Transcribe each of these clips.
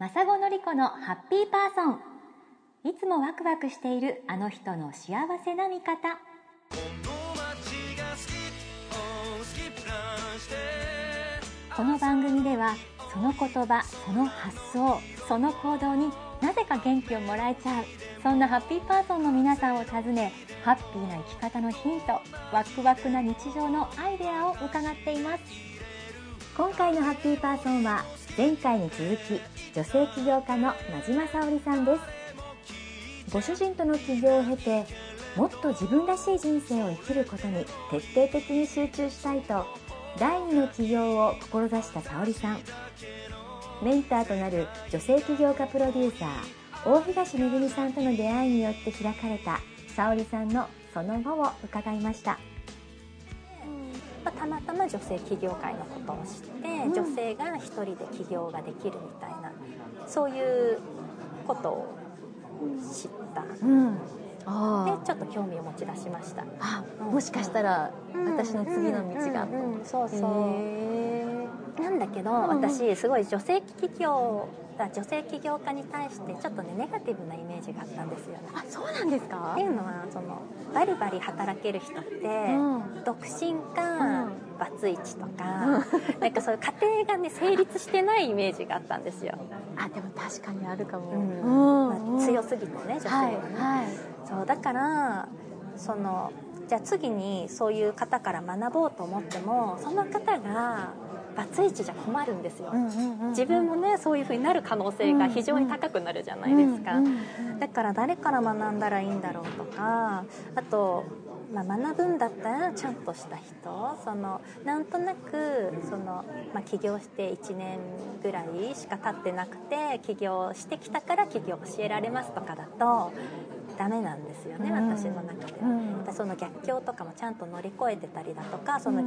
真砂典子のハッピーパーソン。いつもワクワクしているあの人の幸せな味方。この番組ではその言葉、その発想、その行動になぜか元気をもらえちゃう、そんなハッピーパーソンの皆さんを訪ね、ハッピーな生き方のヒント、ワクワクな日常のアイデアを伺っています。今回のハッピーパーソンは前回に続き女性起業家の真島沙織さんです。ご主人との起業を経て、もっと自分らしい人生を生きることに徹底的に集中したいと第二の起業を志した沙織さん。メンターとなる女性起業家プロデューサー大東めぐみさんとの出会いによって開かれた沙織さんのその後を伺いました。たまたま女性起業界のことを知って、女性が一人で起業ができるみたいな、そういうことを知った、でちょっと興味を持ち出しました。もしかしたら私の次の道が、そうそうなんだけど、私すごい女性起業家に対してちょっとね、ネガティブなイメージがあったんですよね。あ、そうなんですか。っていうのは、そのバリバリ働ける人って、独身か、バツイチとか、なんかそういう家庭がね成立してないイメージがあったんですよ。でも確かにあるかも。強すぎてね、女性はね。そうだから、そのじゃあ次にそういう方から学ぼうと思っても、その方がバツイチじゃ困るんですよ。自分もね、そういう風になる可能性が非常に高くなるじゃないですか。だから誰から学んだらいいんだろうとか、あと、学ぶんだったらちゃんとした人、そのなんとなくその、起業して1年ぐらいしか経ってなくて、起業してきたから起業教えられますとかだとダメなんですよね、私の中で。その逆境とかもちゃんと乗り越えてたりだとか、その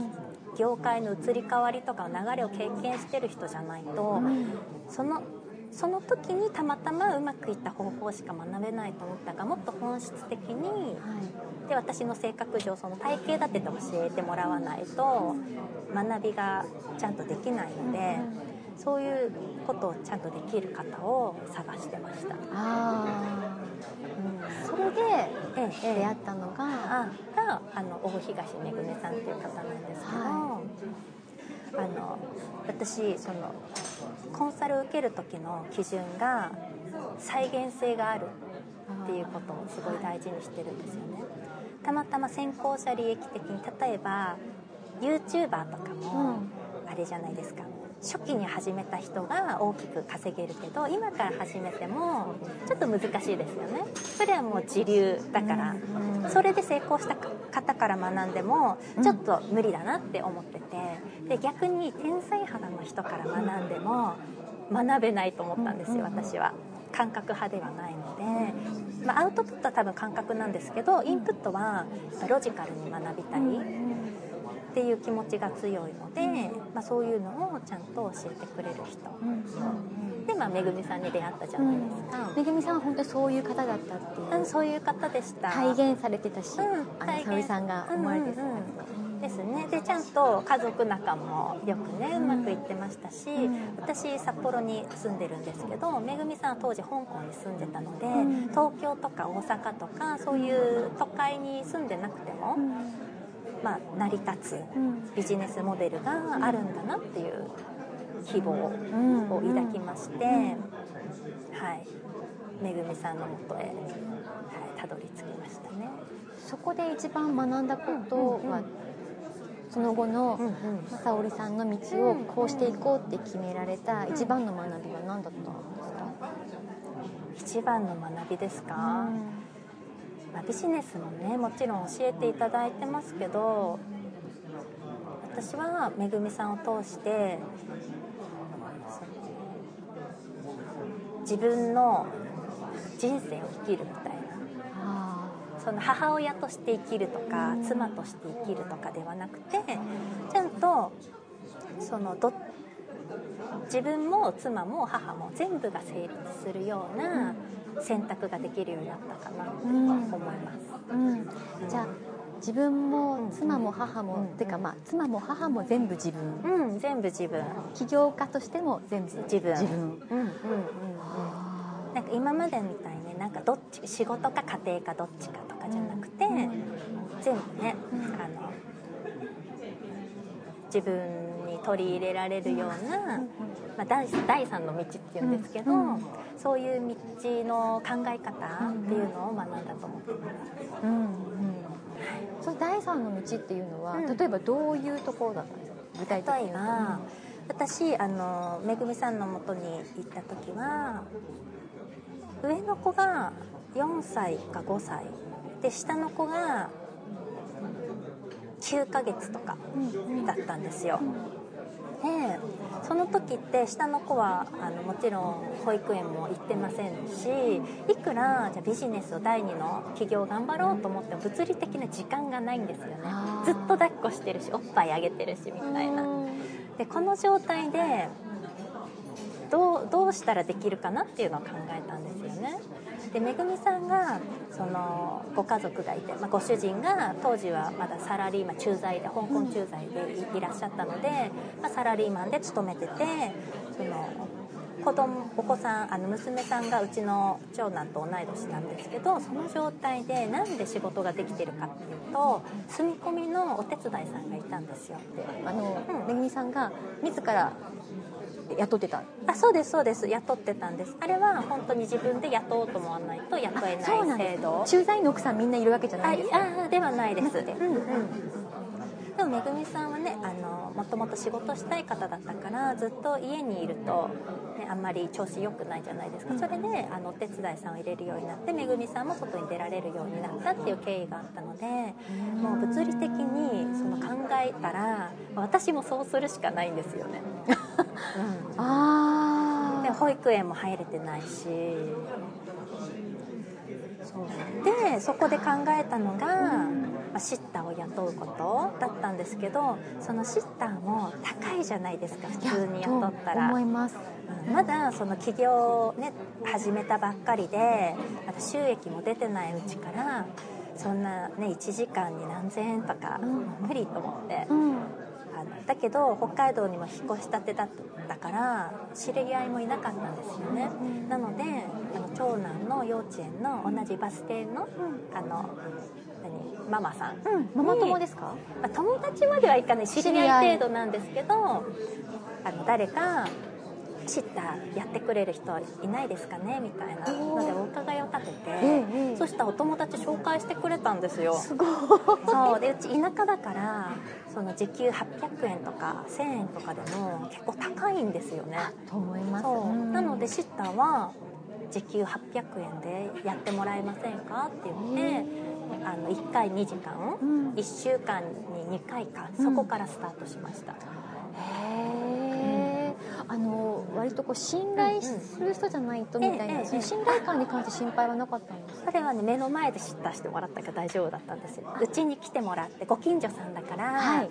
業界の移り変わりとかの流れを経験してる人じゃないと、その時にたまたまうまくいった方法しか学べないと思ったが、もっと本質的に、で私の性格上、その体系立てて教えてもらわないと学びがちゃんとできないので、そういうことをちゃんとできる方を探してました。それで出会ったのが大東めぐみさんっていう方なんですけど、私、そのコンサルを受ける時の基準が再現性があるっていうことをすごい大事にしてるんですよね。たまたま先行者利益的に、例えば YouTuber とかもあれじゃないですか、初期に始めた人が大きく稼げるけど、今から始めてもちょっと難しいですよね。それはもう時流だから、それで成功した方から学んでもちょっと無理だなって思ってて、で逆に天才肌の人から学んでも学べないと思ったんですよ、私は。感覚派ではないので、アウトプットは多分感覚なんですけど、インプットはロジカルに学びたいっていう気持ちが強いので、そういうのをちゃんと教えてくれる人、で、めぐみさんに出会ったじゃないですか。めぐみさんは本当にそういう方だったっていう、そういう方でした。体現されてたし、沙織さんが思われてたんですね。でちゃんと家族仲もよくね、うまくいってましたし、私札幌に住んでるんですけど、めぐみさんは当時香港に住んでたので、東京とか大阪とかそういう都会に住んでなくても、成り立つビジネスモデルがあるんだなっていう希望を抱きまして、めぐみさんのもとへたどり着きましたね。そこで一番学んだことは、その後の沙織さんの道をこうしていこうって決められた一番の学びは何だったんですか？一番の学びですか？ビジネスもね、もちろん教えていただいてますけど、私はめぐみさんを通して自分の人生を生きるみたいな、その母親として生きるとか妻として生きるとかではなくて、ちゃんとその自分も妻も母も全部が成立するような選択ができるようになったかなと思います。じゃあ自分も妻も母も、っていうか妻も母も全部自分、起業家としても全部自分、今までみたいになんかどっち仕事か家庭かどっちかとかじゃなくて、うん、全部ね、うん、自分に取り入れられるような、まあ、第三の道っていうんですけど、うん、そういう道の考え方っていうのを学んだと思ってます、うんうんうん、その第三の道っていうのは、うん、例えばどういうところだったんですか具体的に。例えば私めぐみさんの元に行った時は上の子が4歳か5歳で下の子が9ヶ月とかだったんですよ、うんうん、でその時って下の子はもちろん保育園も行ってませんし、いくらじゃビジネスを第2の起業頑張ろうと思っても物理的な時間がないんですよね。ずっと抱っこしてるしおっぱいあげてるしみたいな。でこの状態でどうしたらできるかなっていうのを考えたんですよね。でめぐみさんがご家族がいて、まあ、ご主人が当時はまだサラリーマン駐在で香港駐在でいらっしゃったので、まあ、サラリーマンで勤めててお子さん娘さんがうちの長男と同い年なんですけど、その状態でなんで仕事ができてるかっていうと住み込みのお手伝いさんがいたんですよ。めぐみさんが自ら雇ってた。あ、そうですそうです、雇ってたんです。あれは本当に自分で雇おうと思わないと雇えない制度。駐在員の奥さんみんないるわけじゃないですか。ああではないです、うんうん、でもめぐみさんはねもともと仕事したい方だったからずっと家にいると、ね、あんまり調子良くないじゃないですか。それでお手伝いさんを入れるようになってめぐみさんも外に出られるようになったっていう経緯があったので、もう物理的に考えたら私もそうするしかないんですよねうん、あで保育園も入れてないし、そうでそこで考えたのが、まあ、シッターを雇うことだったんですけど、そのシッターも高いじゃないですか普通に雇ったら。思います、うん、まだ起業を、ね、始めたばっかりでまた収益も出てないうちからそんな、ね、1時間に何千円とか、うん、無理と思って、うん、だけど北海道にも引っ越したてだったから知り合いもいなかったんですよね、うん、なので長男の幼稚園の同じバス停の、うん、ママさん、うん、ママ友ですか、まあ、友達まではいかない知り合い程度なんですけど、誰かシッターやってくれる人いないですかねみたいなのでお伺いを立てて、そしたらお友達紹介してくれたんですよ。すごい。そうでうち田舎だから時給800円とか1000円とかでも結構高いんですよね。と思います、うん、なのでシッターは時給800円でやってもらえませんかって言って、1回2時間、うん、1週間に2回か、そこからスタートしました、うん、へー割と信頼する人じゃないとみたいな、その信頼感に関して心配はなかったんですか。彼はね目の前でシッターしてもらったから大丈夫だったんですよ。うちに来てもらってご近所さんだから、はい、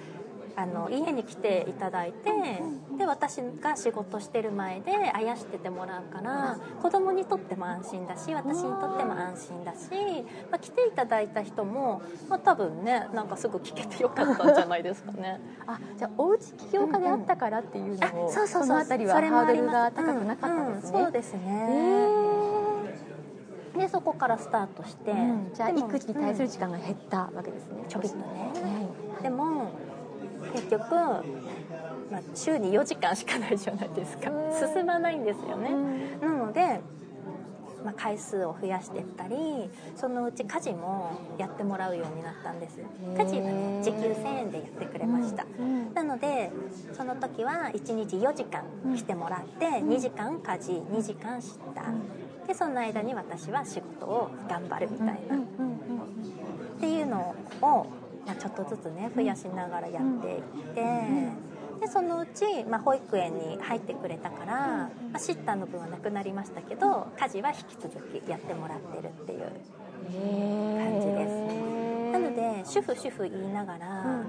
家に来ていただいて、うんうん、で私が仕事してる前であやしててもらうから、うん、子供にとっても安心だし私にとっても安心だし、まあ、来ていただいた人も、まあ、多分ねなんかすぐ聞けてよかったんじゃないですかねあ、じゃあおうち起業家であったからっていうのも、うんうん、そのあたりはハードルが高くなかったですね、うんうん、そうですね、でそこからスタートして、うん、じゃあ育児に対する時間が減ったわけですね、うん、ちょびっとね、はい、でも結局、まあ、週に4時間しかないじゃないですか。進まないんですよね。なので、まあ、回数を増やしていったり、そのうち家事もやってもらうようになったんです。家事は、ね、時給1000円でやってくれました、うんうん、なのでその時は1日4時間来てもらって、うん、2時間家事2時間シッターで、その間に私は仕事を頑張るみたいな、うんうんうんうん、っていうのをちょっとずつね増やしながらやっていって、うん、でそのうち、まあ、保育園に入ってくれたから、まあ、シッターの分はなくなりましたけど家事は引き続きやってもらってるっていう感じです、なので主婦言いながら、うんうん、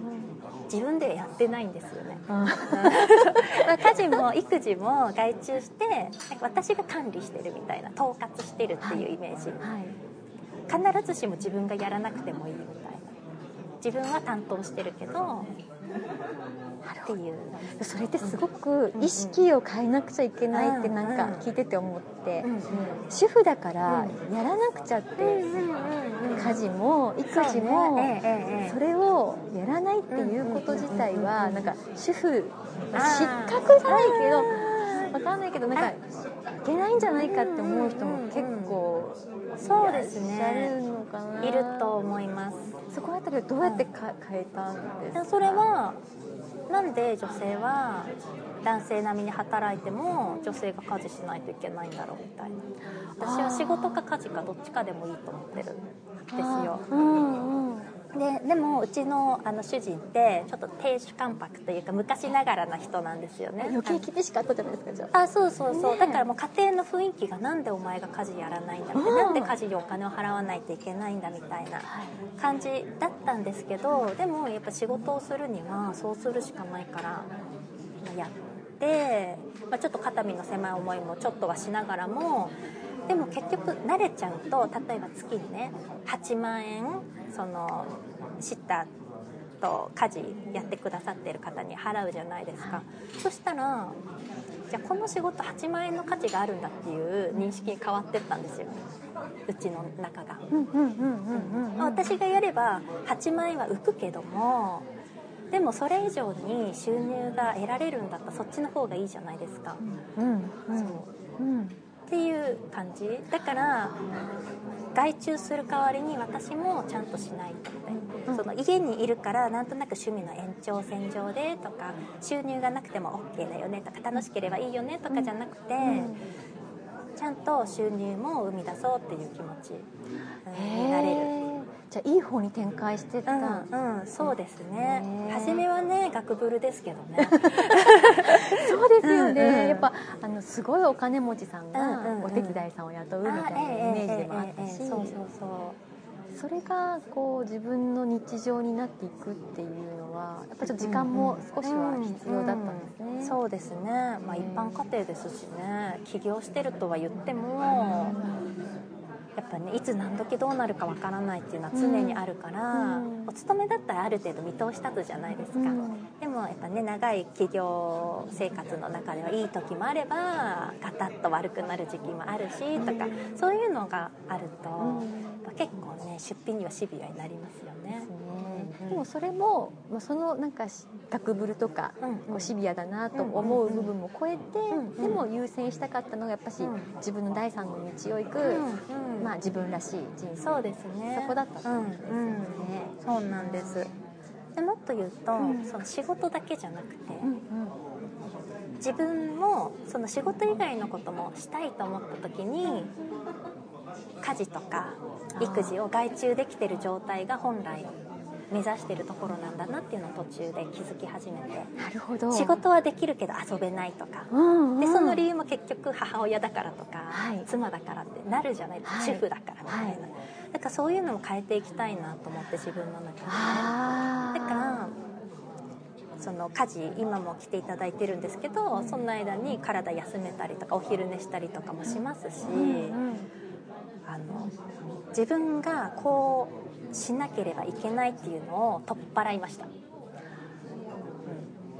自分でやってないんですよね、うん、家事も育児も外注して私が管理してるみたいな統括してるっていうイメージ、はいはい、必ずしも自分がやらなくてもいいみたいな自分は担当してるけどっていう、それってすごく意識を変えなくちゃいけないってなんか聞いてて思って、主婦だからやらなくちゃって、家事も育児もそれをやらないっていうこと自体はなんか主婦失格じゃないけどわかんないけどなんかいけないんじゃないかって思う人も結構そうですねいらっしゃるのかな、いると思います。そこあたりはどうやって変えたんですか？それはなんで女性は男性並みに働いても女性が家事しないといけないんだろうみたいな、私は仕事か家事かどっちかでもいいと思ってるんですよ、でもうちの、 主人ってちょっと亭主関白というか昔ながらな人なんですよね。余計厳しかったじゃないですか。じゃあそうそうそう、ね、だからもう家庭の雰囲気がなんでお前が家事やらないんだみたいな、なんで家事にお金を払わないといけないんだみたいな感じだったんですけど、でもやっぱ仕事をするにはそうするしかないからやって、ちょっと肩身の狭い思いもちょっとはしながらも、でも結局慣れちゃうと、例えば月にね8万円そのシッターと家事やってくださってる方に払うじゃないですか。そしたらじゃあこの仕事8万円の価値があるんだっていう認識に変わってったんですよ、うちの中が。私がやれば8万円は浮くけども、でもそれ以上に収入が得られるんだったらそっちの方がいいじゃないですか、っていう感じだから、外注する代わりに私もちゃんとしないとみたいな、家にいるからなんとなく趣味の延長線上でとか、収入がなくても OK だよねとか楽しければいいよねとかじゃなくて、ちゃんと収入も生み出そうっていう気持ちになれる。じゃあいい方に展開してた、そうですね。初めはねガクブルですけどねそうですよね、やっぱすごいお金持ちさんがお手伝いさんを雇うみたいなイメージでもあったし、それがこう自分の日常になっていくっていうのはやっぱちょっと時間も少しは必要だったんですね、そうですね、一般家庭ですしね、起業してるとは言ってもやっぱね、いつ何時どうなるかわからないっていうのは常にあるから、お勤めだったらある程度見通し立つじゃないですか、でもやっぱね長い企業生活の中ではいい時もあればガタッと悪くなる時期もあるしとか、そういうのがあると、結構ね出費にはシビアになりますよね、でもそれもそのなんかガクブルとか、シビアだなと思う部分も超えて、でも優先したかったのがやっぱし、自分の第三の道を行く、自分らしい人生、そうですね、そこだったと思うんですよね、そうなんです。でもっと言うと、その仕事だけじゃなくて、自分もその仕事以外のこともしたいと思った時に、家事とか育児を外注できてる状態が本来目指してるところなんだなっていうのを途中で気づき始めて、なるほど、仕事はできるけど遊べないとか、でその理由も結局母親だからとか、妻だからってなるじゃない、主婦だからみたいな、だからそういうのも変えていきたいなと思って、自分の中で、だからその家事今も来ていただいてるんですけど、その間に体休めたりとかお昼寝したりとかもしますし、自分がこうしなければいけないっていうのを取っ払いました、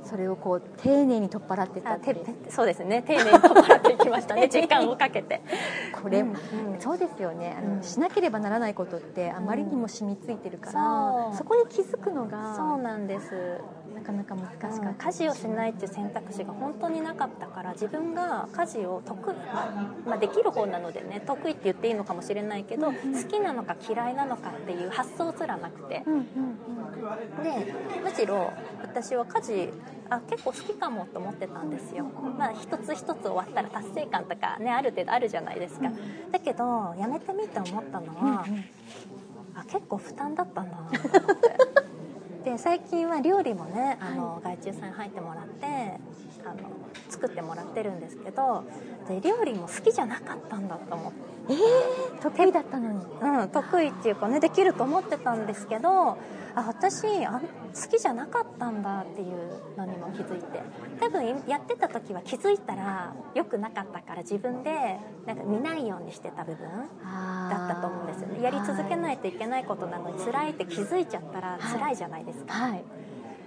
それをこう丁寧に取っ払ってたって。そうですね、丁寧に取っ払っていきましたね時間をかけてこれ、そうですよね、しなければならないことってあまりにも染みついてるから、そこに気づくのが、そうなんです、なかなか難しかった、家事をしないっていう選択肢が本当になかったから、自分が家事を得意、できる方なのでね、得意って言っていいのかもしれないけど、好きなのか嫌いなのかっていう発想すらなくて、でむしろ私は家事結構好きかもと思ってたんですよ、一つ一つ終わったら達成感とか、ね、ある程度あるじゃないですか、だけどやめてみて思ったのは、結構負担だったなと思ってで最近は料理もね、外注さん入ってもらって、作ってもらってるんですけど、で料理も好きじゃなかったんだと思って、得意だったのに、うん、得意っていうかね、できると思ってたんですけど、私好きじゃなかったんだっていうのにも気づいて、多分やってた時は気づいたら良くなかったから自分でなんか見ないようにしてた部分だったと思うんですよね。やり続けないといけないことなのに辛いって気づいちゃったら辛いじゃないですか、はいはい、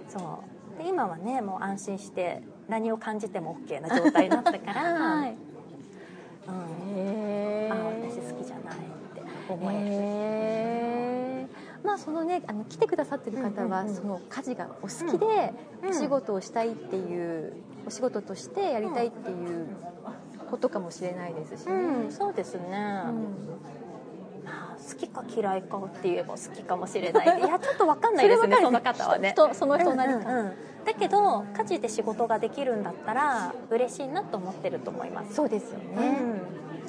そうで今はねもう安心して何を感じても OK な状態になったから、はい、うん、私好きじゃないって思える、まあそのね、来てくださってる方は、うんうんうん、その家事がお好きで、うん、お仕事をしたいっていう、お仕事としてやりたいっていうことかもしれないですし、ね、うん、そうですね、うん、好きか嫌いかって言えば好きかもしれない。いやちょっと分かんないですね その方はね、その人なりか、うんうん、だけど家事で仕事ができるんだったら嬉しいなと思ってると思います。そうですよね、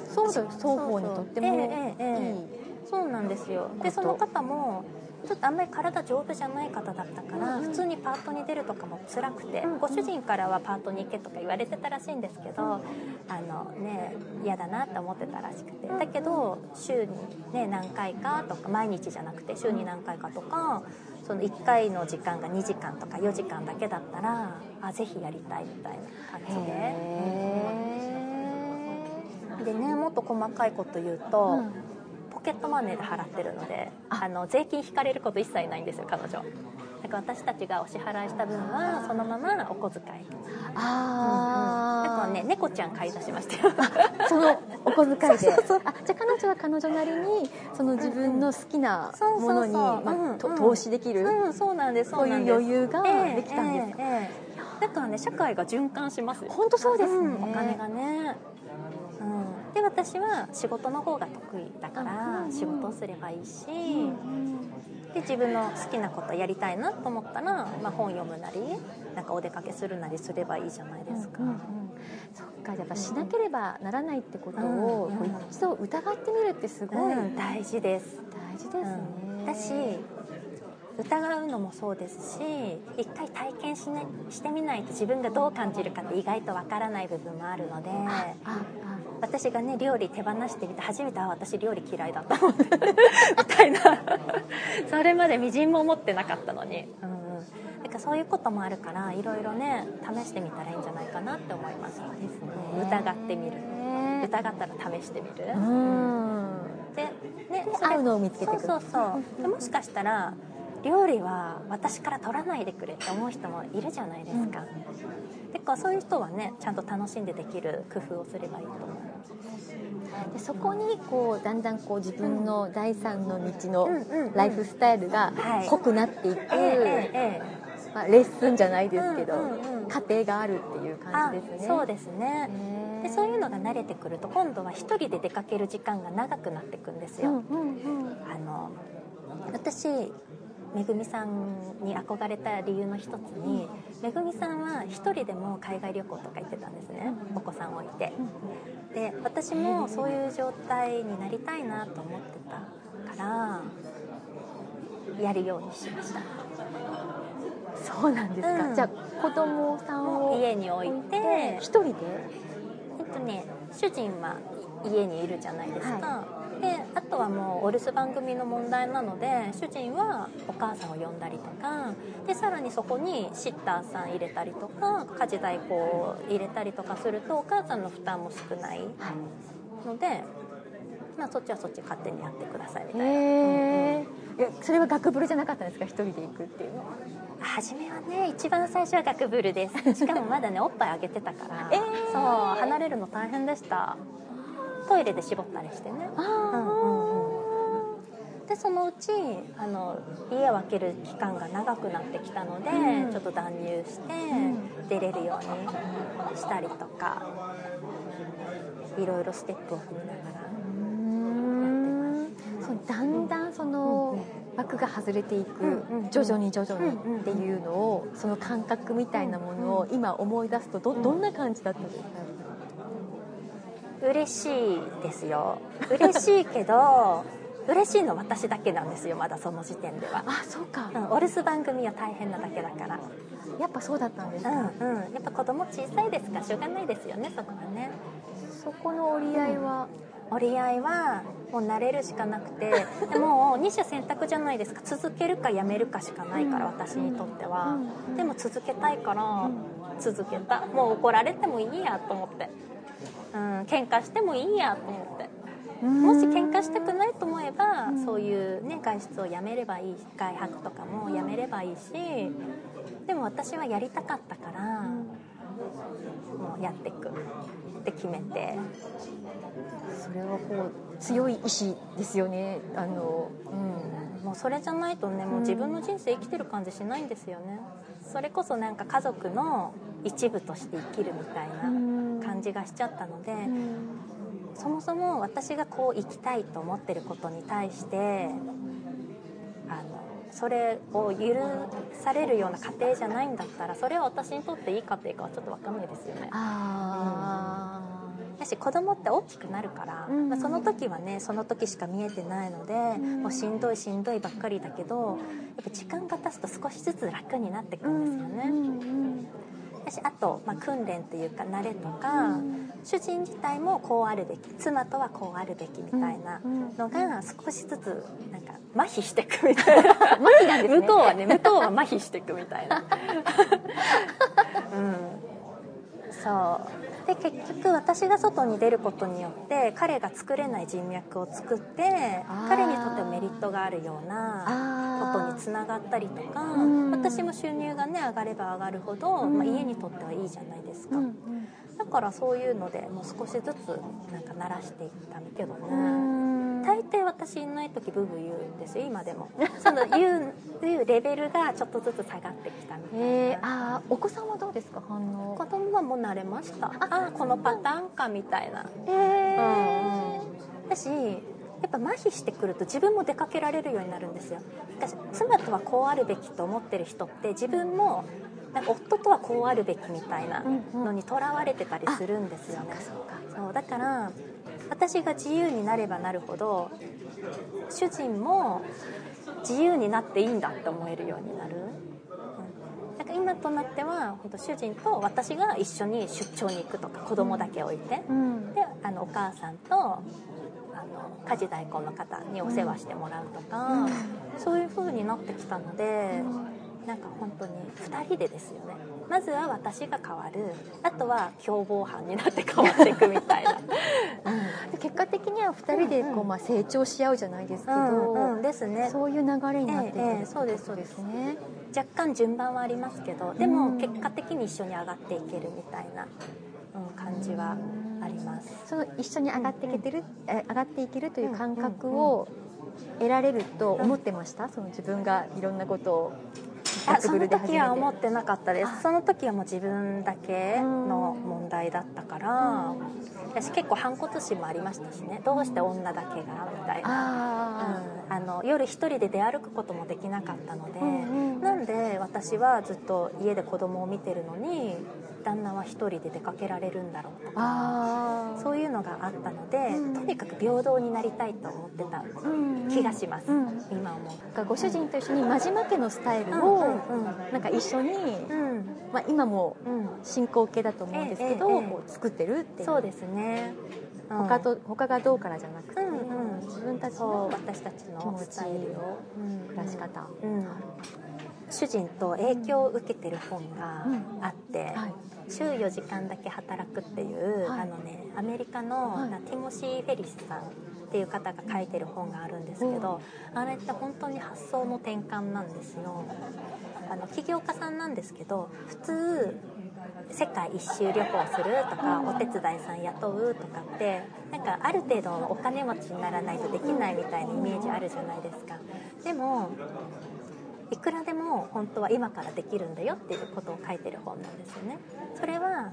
うん、そうそう、双方にとってもいい、そうなんですよ。でその方もちょっとあんまり体丈夫じゃない方だったから、うん、普通にパートに出るとかも辛くて、うん、ご主人からはパートに行けとか言われてたらしいんですけど、ね、嫌だなって思ってたらしくて、だけど週に、ね、何回かとか、毎日じゃなくて週に何回かとか、その1回の時間が2時間とか4時間だけだったら、あ、ぜひやりたいみたいな感じで、でね、もっと細かいこと言うと、うん、ポケットマネーで払ってるので、税金引かれること一切ないんですよ、彼女。だから私たちがお支払いした分はそのままお小遣い。ああ、うんうん。だからね、猫ちゃん買い出しましたよ。そのお小遣いで。そうそう、あ、じゃあ彼女は彼女なりにその自分の好きなものに投資できる。うん、そうなんです。そういう余裕ができたんですか。だからね、社会が循環します。本当そうですね。うん、お金がね。うん、で私は仕事の方が得意だから仕事をすればいいし、で自分の好きなことやりたいなと思ったら、まあ、本読むなりなんかお出かけするなりすればいいじゃないですか、うんうんうん、そっか、やっぱしなければならないってことを一度疑ってみるってすごい、うんうん、大事です。大事ですね、うん、私疑うのもそうですし、一回体験してみないと自分がどう感じるかって意外とわからない部分もあるので、私がね料理手放してみて初めて、あ、私料理嫌いだったみたいなそれまでみじんも思ってなかったのに、うん、なんかそういうこともあるからいろいろね試してみたらいいんじゃないかなって思います。そうですね、疑ってみる、疑ったら試してみる、で、ね、で合うのを見つけていく。そうそうそう、でもしかしたら料理は私から取らないでくれって思う人もいるじゃないですか、うん、でそういう人はねちゃんと楽しんでできる工夫をすればいいと思う。でそこにこうだんだんこう自分の第三の道のライフスタイルが濃くなっていく、まあ、レッスンじゃないですけど、過程があるっていう感じですね。そうですね、でそういうのが慣れてくると今度は一人で出かける時間が長くなっていくんですよ、私めぐみさんに憧れた理由の一つに、めぐみさんは一人でも海外旅行とか行ってたんですね、お子さん置いて。で私もそういう状態になりたいなと思ってたからやるようにしました。そうなんですか、うん、じゃあ子供さんを家に置いて一人で、主人は家にいるじゃないですか、はい、であとはもうお留守番組の問題なので主人はお母さんを呼んだりとかで、さらにそこにシッターさん入れたりとか家事代行を入れたりとかするとお母さんの負担も少ないので、まあ、そっちはそっち勝手にやってくださいみたいな、いやそれはガクブルじゃなかったんですか、一人で行くっていうのは。初めはね一番最初はガクブルです。しかもまだねおっぱいあげてたから、そう離れるの大変でした。トイレで絞ったりしてね、でそのうち家を空ける期間が長くなってきたので、ちょっと断乳して出れるようにしたりとか、いろいろステップを踏みながらやってます。そう、だんだんその枠が外れていく、徐々に徐々にっていうのを、その感覚みたいなものを今思い出すと どんな感じだったんですか。嬉しいですよ。嬉しいけど嬉しいの私だけなんですよ、まだその時点では。あ、そうか、うん、お留守番組は大変なだけだから。やっぱそうだったんですか、うんうん、やっぱ子供小さいですからしょうがないですよね、そこはね。そこの折り合いは、うん、折り合いはもう慣れるしかなくてもう二者選択じゃないですか。続けるかやめるかしかないから、うん、私にとっては、うん、でも続けたいから続けた、うん、もう怒られてもいいやと思って、うん、喧嘩してもいいやと思って、もし喧嘩したくないと思えば、うん、そういう、ね、外出をやめればいいし、外泊とかもやめればいいし、でも私はやりたかったから、うん、もうやっていくって決めて。それはこう強い意志ですよね。うん、もうそれじゃないとね、もう自分の人生生きてる感じしないんですよね。それこそなんか家族の一部として生きるみたいな感じがしちゃったので、うん、そもそも私がこう生きたいと思ってることに対してそれを許されるような家庭じゃないんだったら、それは私にとっていい家庭かはちょっと分かんないですよね。あー、だし子供って大きくなるから、うん、まあ、その時はね、その時しか見えてないので、うん、もうしんどいばっかりだけど、やっぱ時間が経つと少しずつ楽になってくんですよね、うんうんうん。あと、まあ、訓練というか慣れとか、うん、主人自体もこうあるべき、妻とはこうあるべきみたいなのが少しずつなんか麻痺していくみたいな麻痺なんですね。向こうは麻痺していくみたいな、うん、そうで、結局私が外に出ることによって彼が作れない人脈を作って、彼にとってメリットがあるようなことにつながったりとか、私も収入がね、上がれば上がるほど、まあ、家にとってはいいじゃないですか、うんうん、だからそういうのでもう少しずつなんか慣らしていったんだけどね、大抵私いない時ブーブー言うんですよ、今でもその言うレベルがちょっとずつ下がってきたみたいな、あ、お子さんはどうですか、反応。子供はもう慣れました。あ、このパターンかみたいな、だし、やっぱ麻痺してくると自分も出かけられるようになるんですよ。妻とはこうあるべきと思ってる人って、自分もなんか夫とはこうあるべきみたいなのにとらわれてたりするんですよね、うんうん、そうだから私が自由になればなるほど、主人も自由になっていいんだって思えるようになる、うん、だから今となっては本当、主人と私が一緒に出張に行くとか、子供だけ置いて、うん、でお母さんと家事代行の方にお世話してもらうとか、うん、そういう風になってきたので、うん、なんか本当に2人でですよね。まずは私が変わる、あとは共謀犯になって変わっていくみたいな、うん、結果的には2人でこう、うんうん、まあ、成長し合うじゃないですけど、うんうんですね、そういう流れになっていく、そうですそうですね。若干順番はありますけど、でも結果的に一緒に上がっていけるみたいな、うん、感じはあります。その一緒に上がっていけるという感覚を得られると思ってました、うん、その自分がいろんなことをその時は思ってなかったです。その時はもう自分だけの問題だったから、私結構反骨心もありましたしね、どうして女だけがみたいな、うん、夜一人で出歩くこともできなかったので、うんうん、なんで私はずっと家で子供を見てるのに旦那は一人で出かけられるんだろうとか、そういうのがあったので、うん、とにかく平等になりたいと思ってた気がします、うんうん、今思う。ご主人と一緒に真島家のスタイルを、うんうん、なんか一緒に、うんまあ、今も進行形だと思うんですけど、こう作ってるっていう。そうですね、うん、他がどうからじゃなくて、うんうん、自分たちの私たちのスタイルを、暮らし方、うんうん、主人と影響を受けてる本があって、うんはい、週4時間だけ働くっていう、はいね、アメリカの、はい、ティモシー・フェリスさんっていう方が書いてる本があるんですけど、うん、あれって本当に発想の転換なんですよ。起業家さんなんですけど、普通世界一周旅行するとか、お手伝いさん雇うとかって、なんかある程度のお金持ちにならないとできないみたいなイメージあるじゃないですか。でもいくらでも本当は今からできるんだよっていうことを書いてる本なんですよね。それは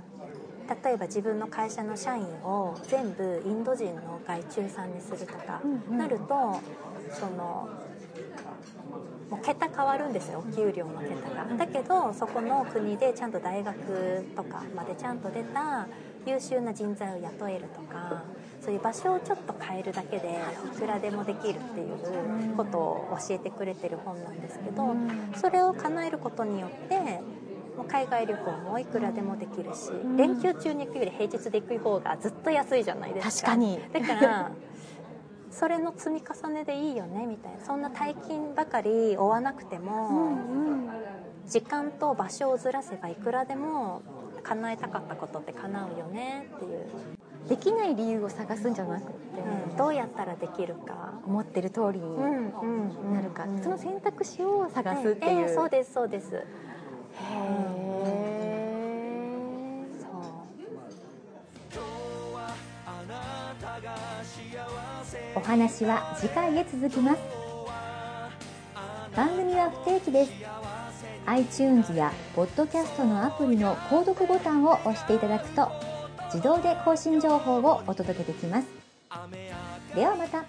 例えば自分の会社の社員を全部インド人の外注さんにするとかなると、そのもう桁変わるんですよ、お給料の桁が。だけどそこの国でちゃんと大学とかまでちゃんと出た優秀な人材を雇えるとか、そういう場所をちょっと変えるだけでいくらでもできるっていうことを教えてくれてる本なんですけど、それを叶えることによって海外旅行もいくらでもできるし、連休中に行くより平日で行く方がずっと安いじゃないですか。確かに。だからそれの積み重ねでいいよねみたいな、そんな大金ばかり追わなくても、うんうん、時間と場所をずらせばいくらでも叶えたかったことって叶うよねっていう、できない理由を探すんじゃなくて、うん、どうやったらできるか、思ってる通りになるか、うんうんうん、その選択肢を探すっていう、そうですそうです。へえ、そう。お話は次回へ続きます。番組は不定期です。 iTunes や Podcast のアプリの購読ボタンを押していただくと自動で更新情報をお届けできます。ではまた。